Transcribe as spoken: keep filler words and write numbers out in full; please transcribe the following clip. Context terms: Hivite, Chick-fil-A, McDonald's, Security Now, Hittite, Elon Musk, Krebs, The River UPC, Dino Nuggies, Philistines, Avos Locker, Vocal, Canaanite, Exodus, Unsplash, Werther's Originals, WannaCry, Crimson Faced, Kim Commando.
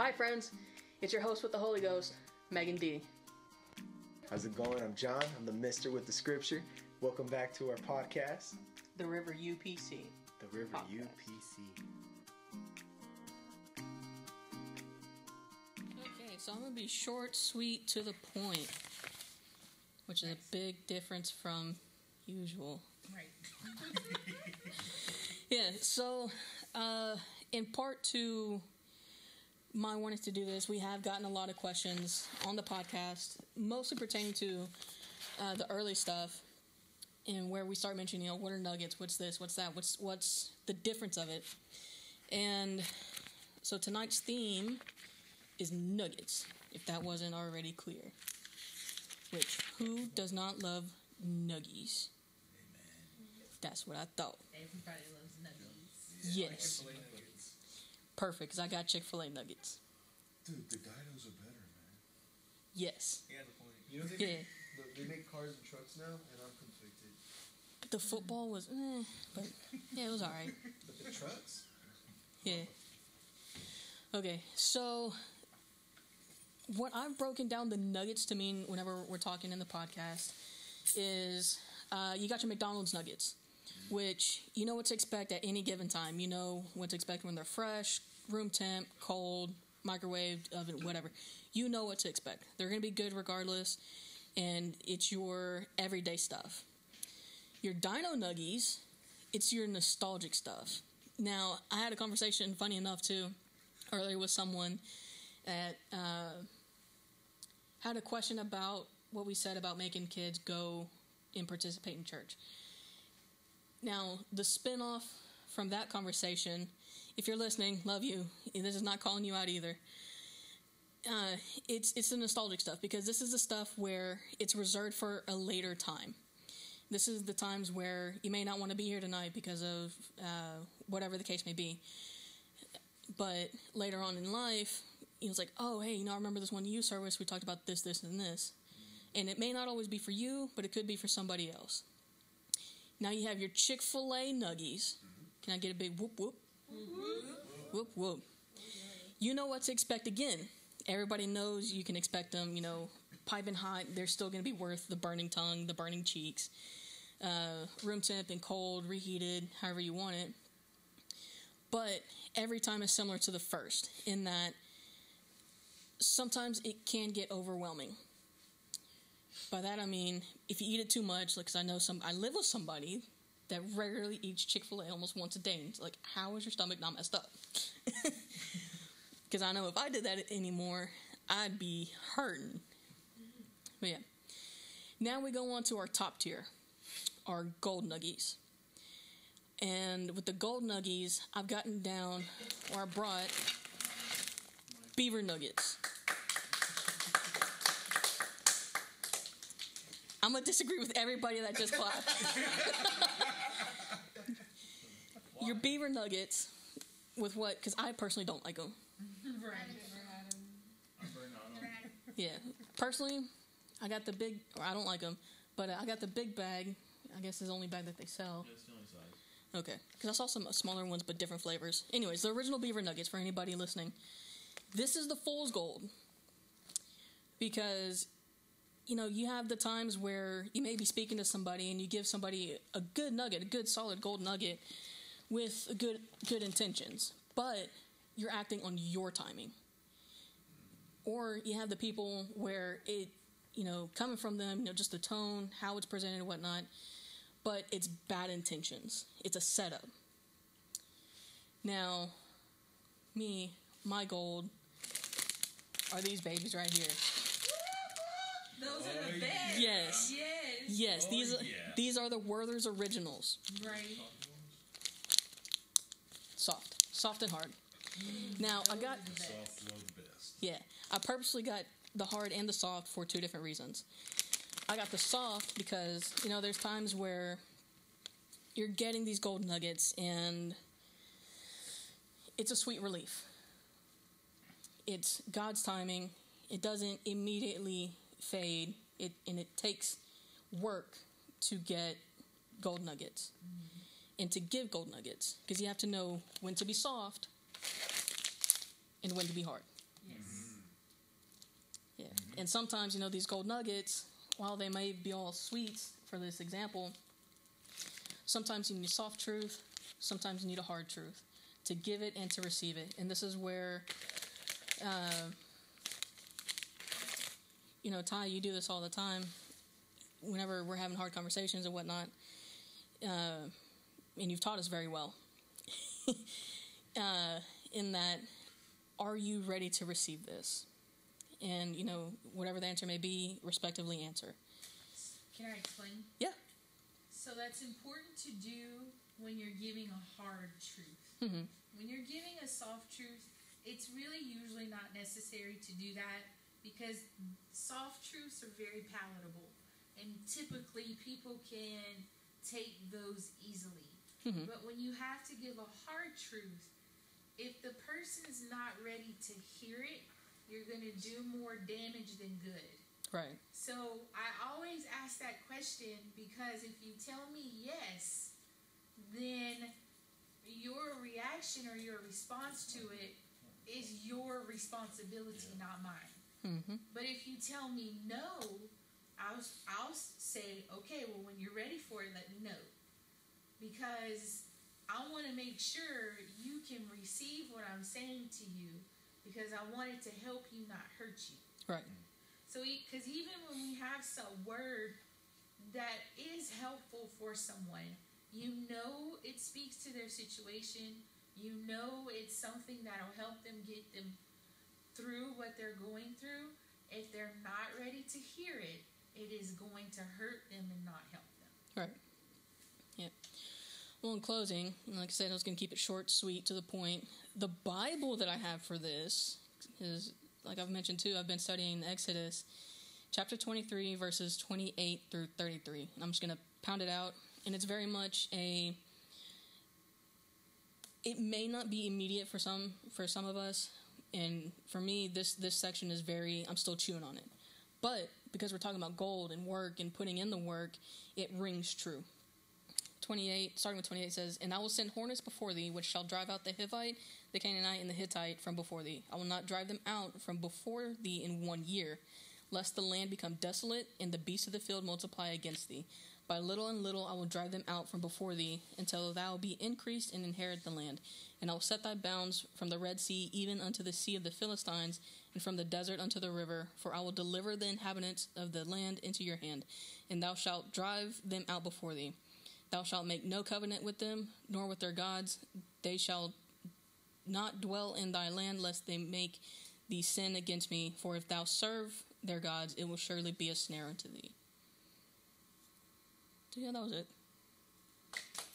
Hi friends, it's your host with the Holy Ghost, Megan D. How's it going? I'm John, I'm the mister with the scripture. Welcome back to our podcast, The River U P C. The River podcast. U P C. Okay, so I'm going to be short, sweet, to the point, which is a big difference from usual. Right. Yeah, so uh, in part two, my wanting to do this, we have gotten a lot of questions on the podcast, mostly pertaining to uh, the early stuff, and where we start mentioning, you know, what are nuggets, what's this, what's that, what's what's the difference of it. And so tonight's theme is nuggets, if that wasn't already clear. Which, who does not love nuggies? That's what I thought. Everybody loves nuggies. Yes. Like perfect, because I got Chick-fil-A nuggets. Dude, the Dinos are better, man. Yes. Yeah, the point. You know, they, yeah. make, they make cars and trucks now, and I'm conflicted. But the football was, eh, but yeah, it was all right. But the trucks? Yeah. Okay, so what I've broken down the nuggets to mean whenever we're talking in the podcast is uh, you got your McDonald's nuggets, which you know what to expect at any given time. You know what to expect when they're fresh, room temp, cold, microwaved, oven, whatever. You know what to expect. They're going to be good regardless, and it's your everyday stuff. Your Dino Nuggies, it's your nostalgic stuff. Now, I had a conversation, funny enough, too, earlier with someone that uh, had a question about what we said about making kids go and participate in church. Now, the spinoff from that conversation, if you're listening, love you. This is not calling you out either. Uh, it's it's the nostalgic stuff, because this is the stuff where it's reserved for a later time. This is the times where you may not want to be here tonight because of uh, whatever the case may be. But later on in life, you know, it's like, oh, hey, you know, I remember this one youth service. We talked about this, this, and this. And it may not always be for you, but it could be for somebody else. Now you have your Chick-fil-A nuggies. Mm-hmm. Can I get a big whoop, whoop? Mm-hmm. Whoop, whoop. You know what to expect again. Everybody knows you can expect them, you know, piping hot. They're still going to be worth the burning tongue, the burning cheeks. Uh, room temp and cold, reheated, however you want it. But every time is similar to the first in that sometimes it can get overwhelming. By that I mean, if you eat it too much, because like, I know some, I live with somebody that regularly eats Chick-fil-A almost once a day, and it's like, how is your stomach not messed up? Because I know if I did that anymore, I'd be hurting. But yeah, now we go on to our top tier, our gold nuggies. And with the gold nuggies, I've gotten down, or I brought beaver nuggets. I'm going to disagree with everybody that just clapped. Your beaver nuggets with what? Because I personally don't like them. I've never had them. I've never had them. Yeah. Personally, I got the big, or I don't like them, but I got the big bag. I guess it's the only bag that they sell. Yeah, it's the only size. Okay. Because I saw some smaller ones, but different flavors. Anyways, the original beaver nuggets for anybody listening. This is the fool's gold. Because you know, you have the times where you may be speaking to somebody and you give somebody a good nugget, a good solid gold nugget with good good intentions, but you're acting on your timing. Or you have the people where it, you know, coming from them, you know, just the tone, how it's presented and whatnot, but it's bad intentions. It's a setup. Now, me, my gold are these babies right here. Those oh, are the best. Yes. Yes. Yes. Oh, these are, yeah. these are the Werther's Originals. Right. Soft. Soft and hard. Mm, now, I got... The soft are the best. Yeah. I purposely got the hard and the soft for two different reasons. I got the soft because, you know, there's times where you're getting these gold nuggets and it's a sweet relief. It's God's timing. It doesn't immediately fade it, and it takes work to get gold nuggets mm-hmm. and to give gold nuggets, because you have to know when to be soft and when to be hard. And sometimes, you know, these gold nuggets, while they may be all sweets for this example, sometimes you need a soft truth, sometimes you need a hard truth to give it and to receive it. And this is where, uh, you know, Ty, you do this all the time whenever we're having hard conversations and whatnot, uh, and you've taught us very well uh, in that, are you ready to receive this? And, you know, whatever the answer may be, respectively answer. Can I explain? Yeah. So that's important to do when you're giving a hard truth. Mm-hmm. When you're giving a soft truth, it's really usually not necessary to do that because soft truths are very palatable. And typically people can take those easily. Mm-hmm. But when you have to give a hard truth, if the person's not ready to hear it, you're going to do more damage than good. Right. So I always ask that question because if you tell me yes, then your reaction or your response to it is your responsibility, not mine. Mm-hmm. But if you tell me no, I'll, I'll say, okay, well, when you're ready for it, let me know. Because I want to make sure you can receive what I'm saying to you because I want it to help you, not hurt you. Right. So, because even when we have some word that is helpful for someone, you know it speaks to their situation. You know it's something that will help them get them through what they're going through. If they're not ready to hear it, it is going to hurt them and not help them. Right. Yeah. Well, in closing, like I said, I was going to keep it short, sweet, to the point. The Bible that I have for this is, like I've mentioned too, I've been studying Exodus, chapter twenty-three, verses twenty-eight through thirty-three. And I'm just going to pound it out. And it's very much a, it may not be immediate for some, for some of us. And for me, this, this section is very, I'm still chewing on it. But because we're talking about gold and work and putting in the work, it rings true. twenty-eight, starting with twenty-eight says, "And I will send hornets before thee, which shall drive out the Hivite, the Canaanite, and the Hittite from before thee. I will not drive them out from before thee in one year, lest the land become desolate, and the beasts of the field multiply against thee. By little and little I will drive them out from before thee, until thou be increased and inherit the land. And I will set thy bounds from the Red Sea, even unto the sea of the Philistines, and from the desert unto the river. For I will deliver the inhabitants of the land into your hand, and thou shalt drive them out before thee. Thou shalt make no covenant with them, nor with their gods. They shall not dwell in thy land, lest they make thee sin against me. For if thou serve their gods, it will surely be a snare unto thee." So yeah, that was it.